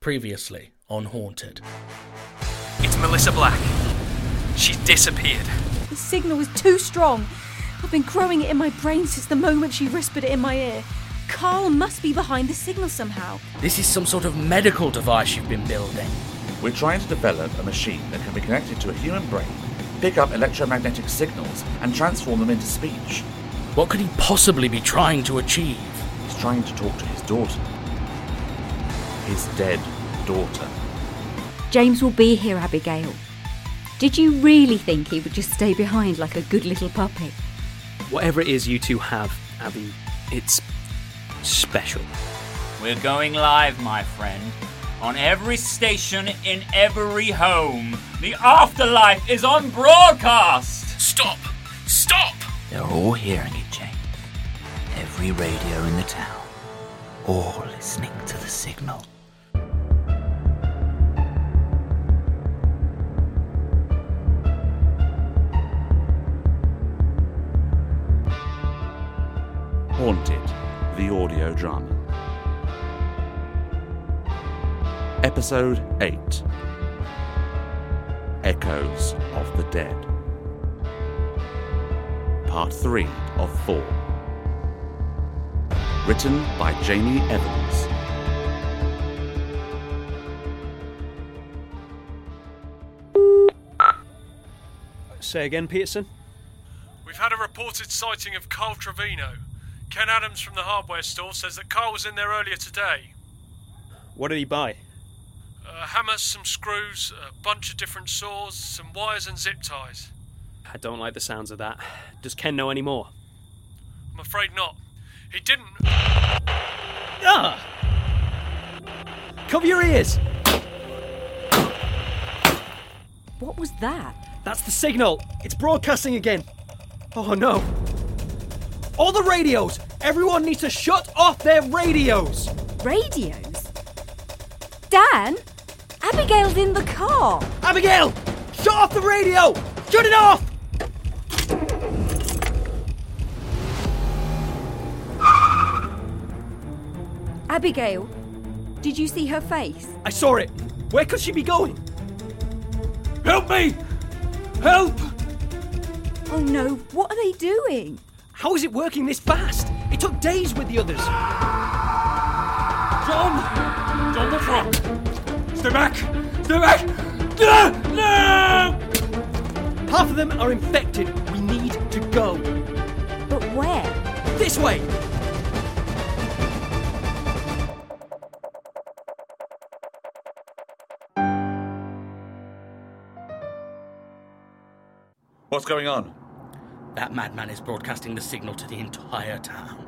Previously on Haunted. It's Melissa Black. She's disappeared. The signal is too strong. I've been growing it in my brain since the moment she whispered it in my ear. Carl must be behind the signal somehow. This is some sort of medical device you've been building. We're trying to develop a machine that can be connected to a human brain, pick up electromagnetic signals, and transform them into speech. What could he possibly be trying to achieve? He's trying to talk to his daughter. His dead daughter. James will be here, Abigail. Did you really think he would just stay behind like a good little puppet? Whatever it is you two have, Abby, it's special. We're going live, my friend. On every station, in every home. The afterlife is on broadcast! Stop! Stop! They're all hearing it, James. Every radio in the town. All listening to the signal. Haunted, the audio drama. Episode 8. Echoes of the Dead. Part 3 of 4. Written by Jamie Evans. Say again, Peterson? We've had a reported sighting of Carl Trevino. Ken Adams from the hardware store says that Carl was in there earlier today. What did he buy? A hammer, some screws, a bunch of different saws, some wires and zip ties. I don't like the sounds of that. Does Ken know any more? I'm afraid not. He didn't... Ah! Cover your ears! What was that? That's the signal. It's broadcasting again. Oh no. All the radios! Everyone needs to shut off their radios! Radios? Dan? Abigail's in the car! Abigail! Shut off the radio! Shut it off! Abigail, did you see her face? I saw it. Where could she be going? Help me! Help! Oh no, what are they doing? How is it working this fast? It took days with the others. John! John, what's wrong? Stay back! Stay back! No! No! Half of them are infected. We need to go. But where? This way! What's going on? That madman is broadcasting the signal to the entire town.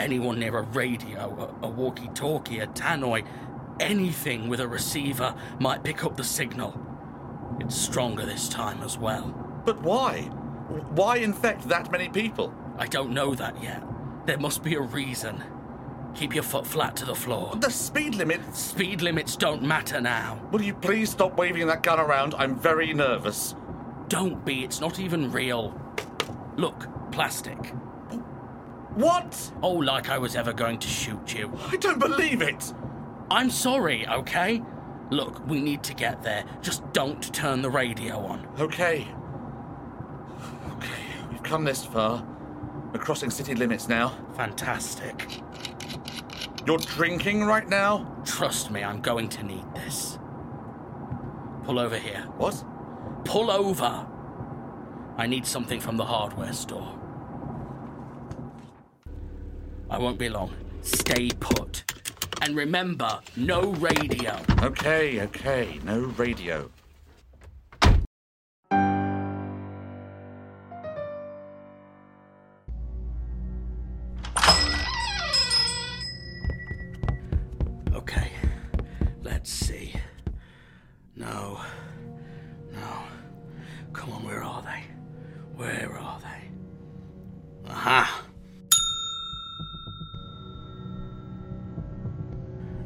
Anyone near a radio, a walkie-talkie, a tannoy, anything with a receiver might pick up the signal. It's stronger this time as well. But why? Why infect that many people? I don't know that yet. There must be a reason. Keep your foot flat to the floor. The speed limit... Speed limits don't matter now. Will you please stop waving that gun around? I'm very nervous. Don't be, it's not even real. Look, plastic. What? Oh, like I was ever going to shoot you. I don't believe it! I'm sorry, okay? Look, we need to get there. Just don't turn the radio on. Okay, we've come this far. We're crossing city limits now. Fantastic. You're drinking right now? Trust me, I'm going to need this. Pull over here. What? Pull over. I need something from the hardware store. I won't be long. Stay put. And remember, no radio. Okay, no radio. Okay, let's see. No. Come on, where are they? Aha!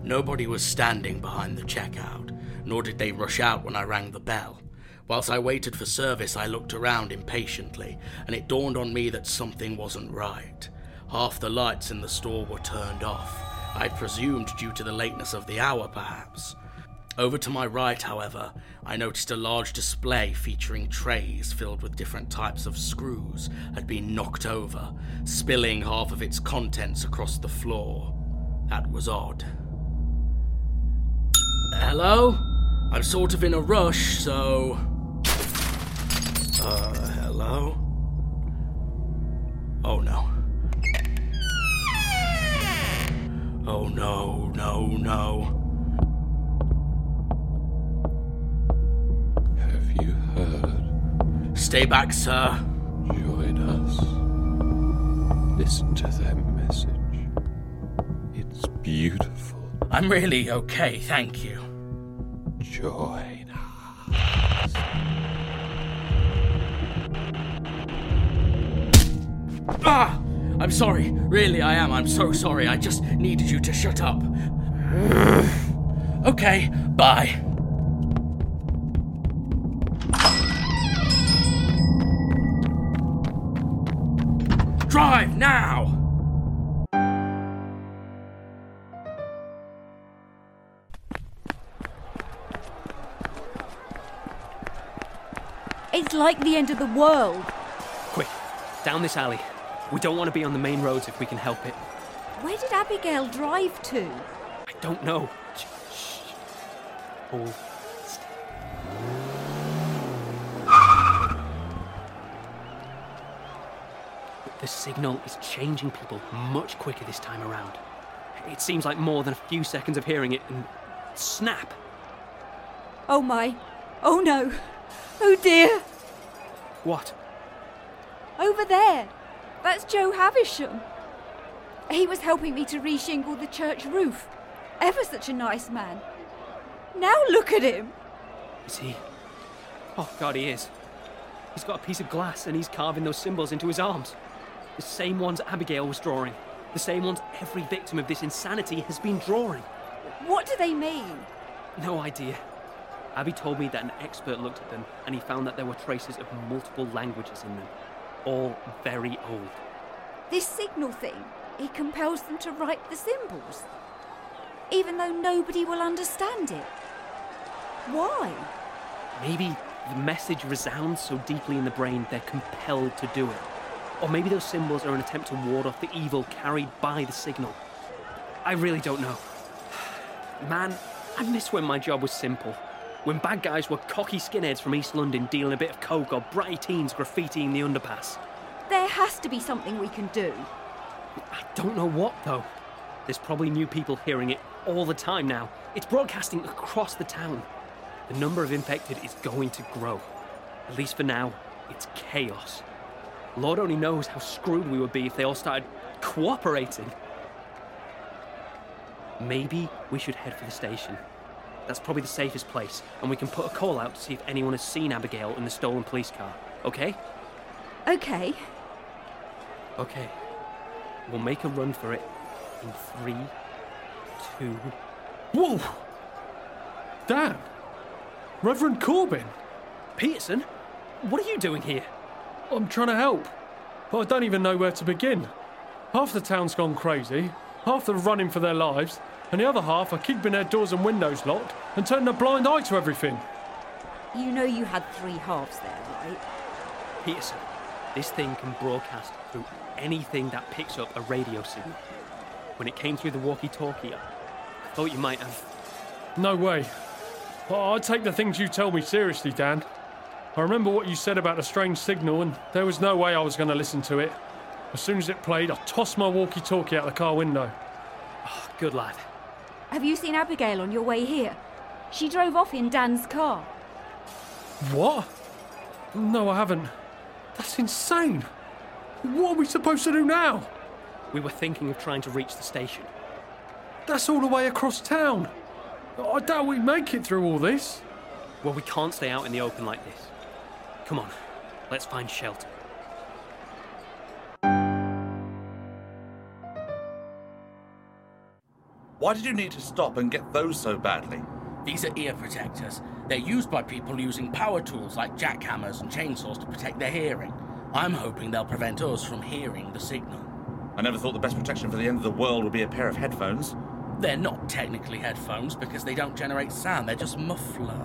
Nobody was standing behind the checkout, nor did they rush out when I rang the bell. Whilst I waited for service, I looked around impatiently, and it dawned on me that something wasn't right. Half the lights in the store were turned off, I presumed due to the lateness of the hour, perhaps. Over to my right, however, I noticed a large display featuring trays filled with different types of screws had been knocked over, spilling half of its contents across the floor. That was odd. Hello? I'm sort of in a rush, so... hello? Oh, no. Oh, no. Have you heard? Stay back, sir. Join us. Listen to their message. It's beautiful. I'm really okay, thank you. Join us. Ah! I'm sorry. Really, I am. I'm so sorry. I just needed you to shut up. Okay, bye. Drive now! It's like the end of the world. Quick, down this alley. We don't want to be on the main roads if we can help it. Where did Abigail drive to? I don't know. Shh. Oh. The signal is changing people much quicker this time around. It seems like more than a few seconds of hearing it and snap. Oh my. Oh no. Oh dear. What? Over there. That's Joe Havisham. He was helping me to reshingle the church roof. Ever such a nice man. Now look at him. Is he? Oh, God, he is. He's got a piece of glass and he's carving those symbols into his arms. The same ones Abigail was drawing. The same ones every victim of this insanity has been drawing. What do they mean? No idea. Abby told me that an expert looked at them and he found that there were traces of multiple languages in them. All very old. This signal thing, it compels them to write the symbols, even though nobody will understand it. Why? Maybe the message resounds so deeply in the brain they're compelled to do it. Or maybe those symbols are an attempt to ward off the evil carried by the signal. I really don't know. Man, I miss when my job was simple. When bad guys were cocky skinheads from East London dealing a bit of coke, or bratty teens graffitiing the underpass. There has to be something we can do. I don't know what, though. There's probably new people hearing it all the time now. It's broadcasting across the town. The number of infected is going to grow. At least for now, it's chaos. Lord only knows how screwed we would be if they all started cooperating. Maybe we should head for the station. That's probably the safest place, and we can put a call out to see if anyone has seen Abigail in the stolen police car, okay? Okay. We'll make a run for it in 3, 2... Whoa! Dan! Reverend Corbin! Peterson? What are you doing here? I'm trying to help, but I don't even know where to begin. Half the town's gone crazy, half are running for their lives, and the other half are keeping their doors and windows locked and turning a blind eye to everything. You know you had 3 halves there, right? Peterson, this thing can broadcast through anything that picks up a radio signal. when it came through the walkie-talkie. I thought you might have. No way. I take the things you tell me seriously, Dan. I remember what you said about a strange signal, and there was no way I was going to listen to it. As soon as it played, I tossed my walkie-talkie out the car window. Oh, good lad. Have you seen Abigail on your way here? She drove off in Dan's car. What? No, I haven't. That's insane. What are we supposed to do now? We were thinking of trying to reach the station. That's all the way across town. I doubt we make it through all this. Well, we can't stay out in the open like this. Come on, let's find shelter. Why did you need to stop and get those so badly? These are ear protectors. They're used by people using power tools like jackhammers and chainsaws to protect their hearing. I'm hoping they'll prevent us from hearing the signal. I never thought the best protection for the end of the world would be a pair of headphones. They're not technically headphones because they don't generate sound. They're just muffler.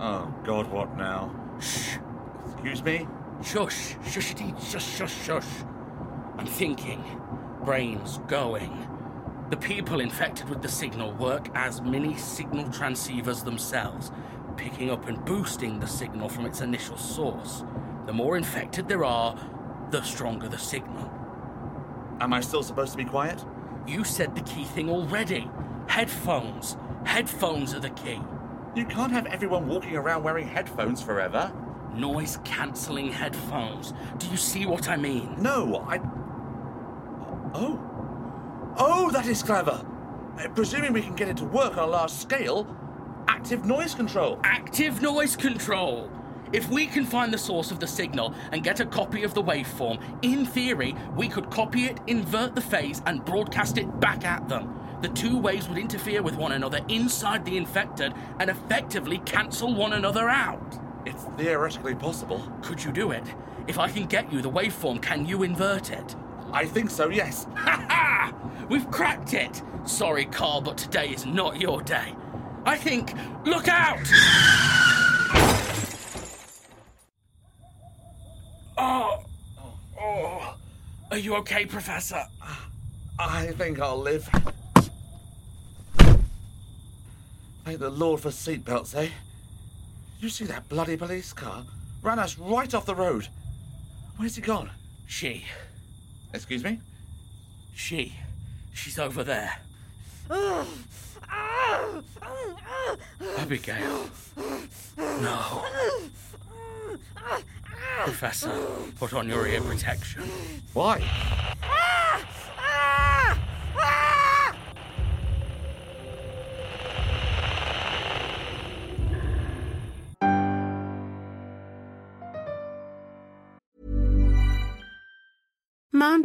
Oh, God, what now? Shh. Excuse me? Shush. Shushity. Shush, shush, shush. I'm thinking. Brain's going. The people infected with the signal work as mini signal transceivers themselves, picking up and boosting the signal from its initial source. The more infected there are, the stronger the signal. Am I still supposed to be quiet? You said the key thing already. Headphones. Headphones are the key. You can't have everyone walking around wearing headphones forever. Noise-cancelling headphones. Do you see what I mean? No, I... Oh. Oh, that is clever. Presuming we can get it to work on a large scale, active noise control. Active noise control! If we can find the source of the signal and get a copy of the waveform, in theory, we could copy it, invert the phase, and broadcast it back at them. The two waves would interfere with one another inside the infected and effectively cancel one another out. It's theoretically possible. Could you do it? If I can get you the waveform, can you invert it? I think so, yes. Ha ha! We've cracked it! Sorry, Carl, but today is not your day. I think... Look out! Oh. Are you okay, Professor? I think I'll live. Thank the Lord for seatbelts, eh? You see that bloody police car? Ran us right off the road. Where's he gone? She... Excuse me? She's over there. Abigail. No. Professor, put on your ear protection. Why? Mom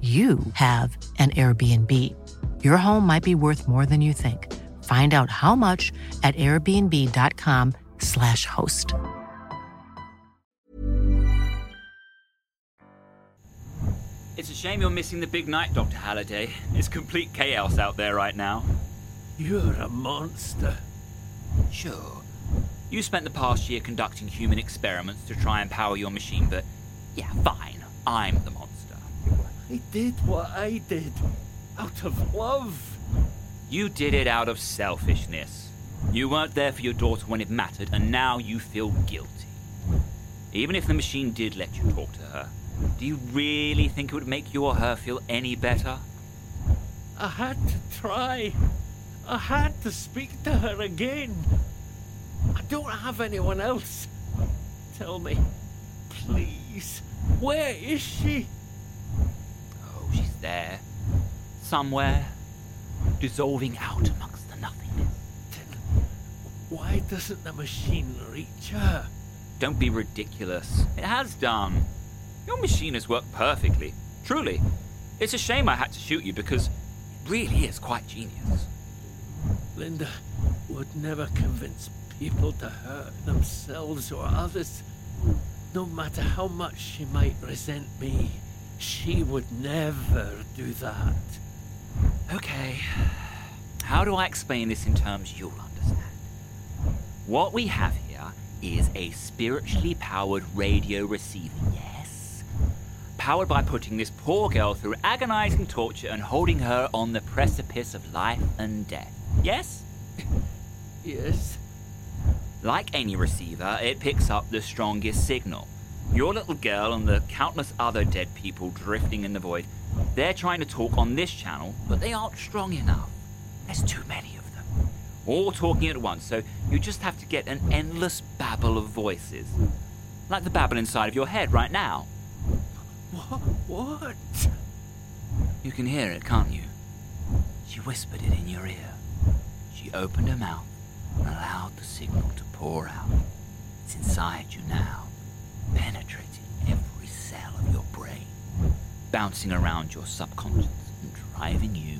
you have an Airbnb. Your home might be worth more than you think. Find out how much at airbnb.com/host. It's a shame you're missing the big night, Dr. Halliday. It's complete chaos out there right now. You're a monster. Sure. You spent the past year conducting human experiments to try and power your machine, but yeah, fine. I'm the monster. I did what I did, out of love. You did it out of selfishness. You weren't there for your daughter when it mattered, and now you feel guilty. Even if the machine did let you talk to her, do you really think it would make you or her feel any better? I had to try. I had to speak to her again. I don't have anyone else. Tell me, please, where is she? She's there, somewhere, dissolving out amongst the nothingness. Why doesn't the machine reach her? Don't be ridiculous. It has done. Your machine has worked perfectly, truly. It's a shame I had to shoot you because it really is quite genius. Linda would never convince people to hurt themselves or others, no matter how much she might resent me. She would never do that. Okay, how do I explain this in terms you'll understand? What we have here is a spiritually powered radio receiver, yes? Powered by putting this poor girl through agonizing torture and holding her on the precipice of life and death, yes? Yes. Like any receiver, it picks up the strongest signal. Your little girl and the countless other dead people drifting in the void, they're trying to talk on this channel, but they aren't strong enough. There's too many of them, all talking at once, so you just have to get an endless babble of voices. Like the babble inside of your head right now. What? You can hear it, can't you? She whispered it in your ear. She opened her mouth and allowed the signal to pour out. It's inside you now. Penetrating every cell of your brain, bouncing around your subconscious and driving you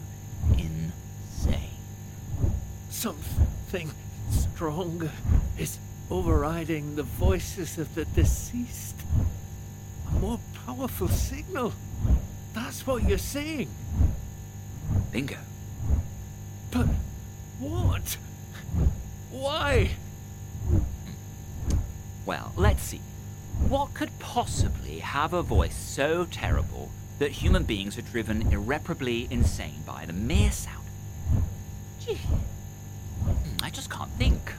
insane. Something stronger is overriding the voices of the deceased. A more powerful signal. That's what you're saying. Bingo. But what? Why? Well, let's see. What could possibly have a voice so terrible that human beings are driven irreparably insane by the mere sound? Gee, I just can't think.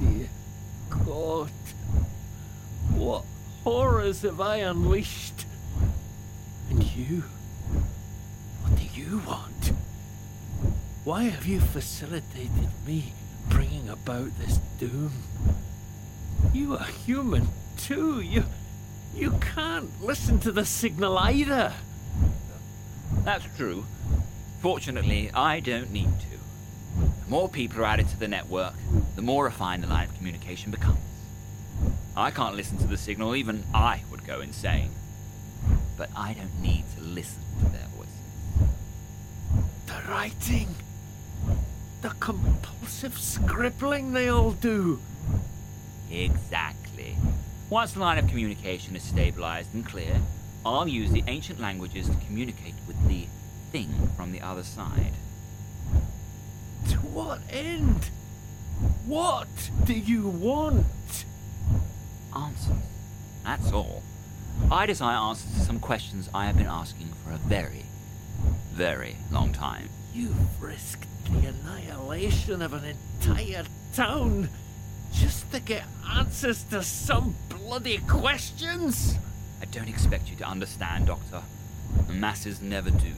Dear God, what horrors have I unleashed? And you? What do you want? Why have you facilitated me bringing about this doom? You are human, too. You can't listen to the signal either. That's true. Fortunately, I don't need to. The more people are added to the network, the more refined the line of communication becomes. I can't listen to the signal. Even I would go insane. But I don't need to listen to their voices. The writing. The compulsive scribbling they all do. Exactly. Once the line of communication is stabilized and clear, I'll use the ancient languages to communicate with the thing from the other side. To what end? What do you want? Answers. That's all. I desire answers to some questions I have been asking for a very, very long time. You've risked the annihilation of an entire town just to get answers to some bloody questions? I don't expect you to understand, Doctor. The masses never do.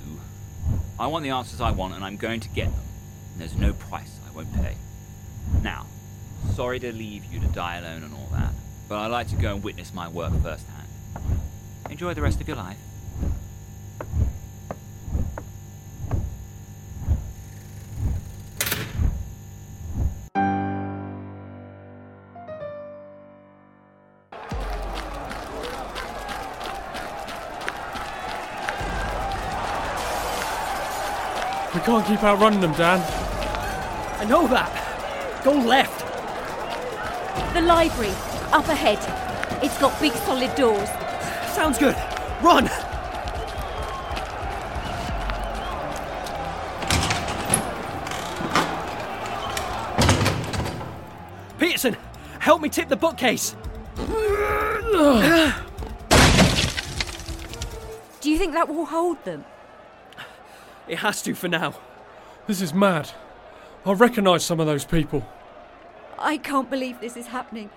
I want the answers I want, and I'm going to get them. And there's no price I won't pay. Now, sorry to leave you to die alone and all that, but I'd like to go and witness my work firsthand. Enjoy the rest of your life. We can't keep outrunning them, Dan. I know that. Go left. The library, up ahead. It's got big solid doors. Sounds good. Run! Peterson, help me tip the bookcase. Do you think that will hold them? It has to for now. This is mad. I recognise some of those people. I can't believe this is happening.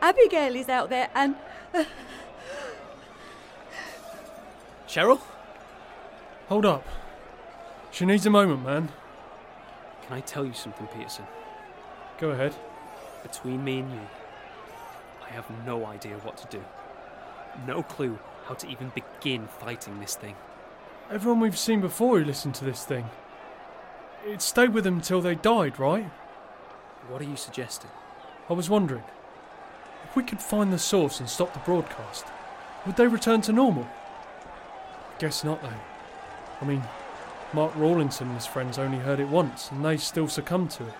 Abigail is out there and... Cheryl? Hold up. She needs a moment, man. Can I tell you something, Peterson? Go ahead. Between me and you, I have no idea what to do. No clue how to even begin fighting this thing. Everyone we've seen before who listened to this thing. It stayed with them till they died, right? What are you suggesting? I was wondering, if we could find the source and stop the broadcast, would they return to normal? Guess not, though. I mean, Mark Rawlinson and his friends only heard it once, and they still succumbed to it.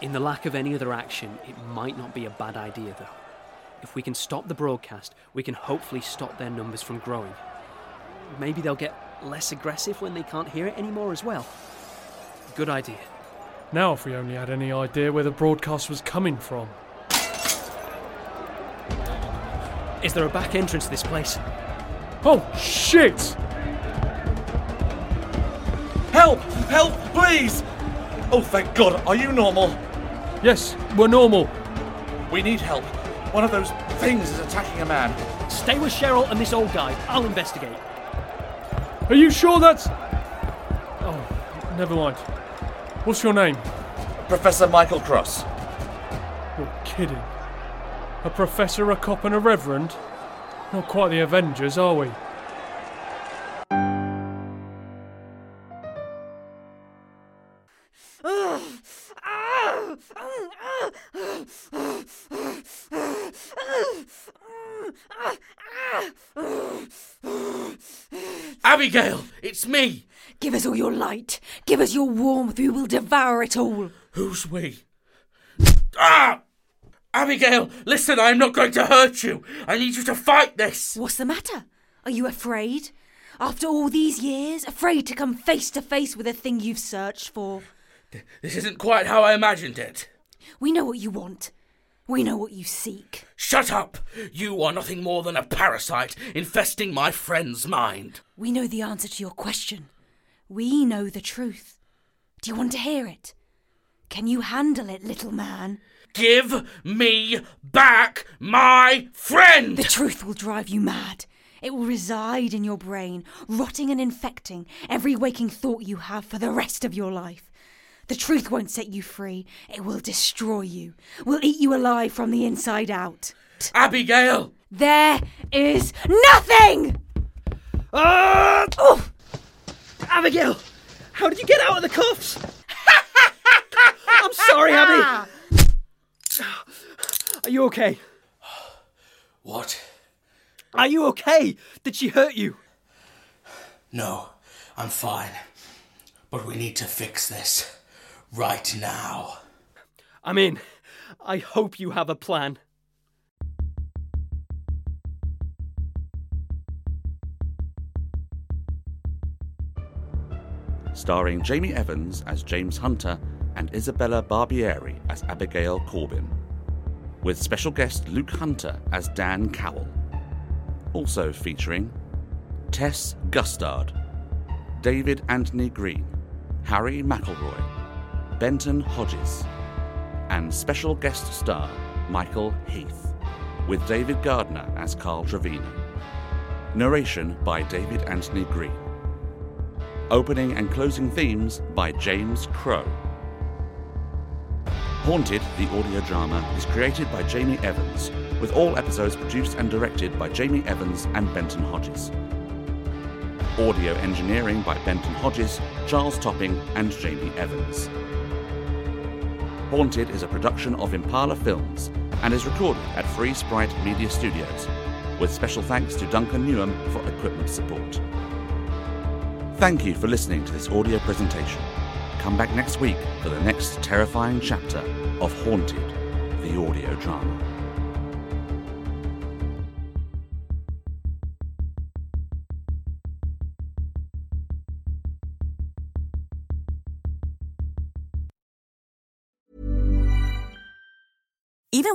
In the lack of any other action, it might not be a bad idea, though. If we can stop the broadcast, we can hopefully stop their numbers from growing. Maybe they'll get less aggressive when they can't hear it anymore as well. Good idea. Now if we only had any idea where the broadcast was coming from. Is there a back entrance to this place? Oh, shit! Help! Help, please! Oh, thank God, are you normal? Yes, we're normal. We need help. One of those things is attacking a man. Stay with Cheryl and this old guy. I'll investigate. Are you sure that's... Oh, never mind. What's your name? Professor Michael Cross. You're kidding. A professor, a cop and a reverend? Not quite the Avengers, are we? Abigail, it's me! Give us all your light. Give us your warmth. We will devour it all. Who's we? Ah! Abigail, listen, I'm not going to hurt you. I need you to fight this. What's the matter? Are you afraid? After all these years, afraid to come face to face with the thing you've searched for? This isn't quite how I imagined it. We know what you want. We know what you seek. Shut up! You are nothing more than a parasite infesting my friend's mind. We know the answer to your question. We know the truth. Do you want to hear it? Can you handle it, little man? Give me back my friend! The truth will drive you mad. It will reside in your brain, rotting and infecting every waking thought you have for the rest of your life. The truth won't set you free. It will destroy you. Will eat you alive from the inside out. Abigail! There is nothing! Oh! Abigail! How did you get out of the cuffs? I'm sorry, Abby. Are you okay? What? Are you okay? Did she hurt you? No, I'm fine. But we need to fix this. Right now. I'm in. I hope you have a plan. Starring Jamie Evans as James Hunter and Isabella Barbieri as Abigail Corbin. With special guest Luke Hunter as Dan Cowell. Also featuring Tess Gustard, David Anthony Green, Harry McElroy, Benton Hodges, and special guest star Michael Heath, with David Gardner as Carl Trevino. Narration by David Anthony Green. opening and closing themes by James Crow. Haunted, the audio drama, is created by Jamie Evans, with all episodes produced and directed by Jamie Evans and Benton Hodges. Audio engineering by Benton Hodges, Charles Topping and Jamie Evans. Haunted is a production of Impala Films and is recorded at Free Sprite Media Studios, with special thanks to Duncan Newham for equipment support. Thank you for listening to this audio presentation. Come back next week for the next terrifying chapter of Haunted, the audio drama. Even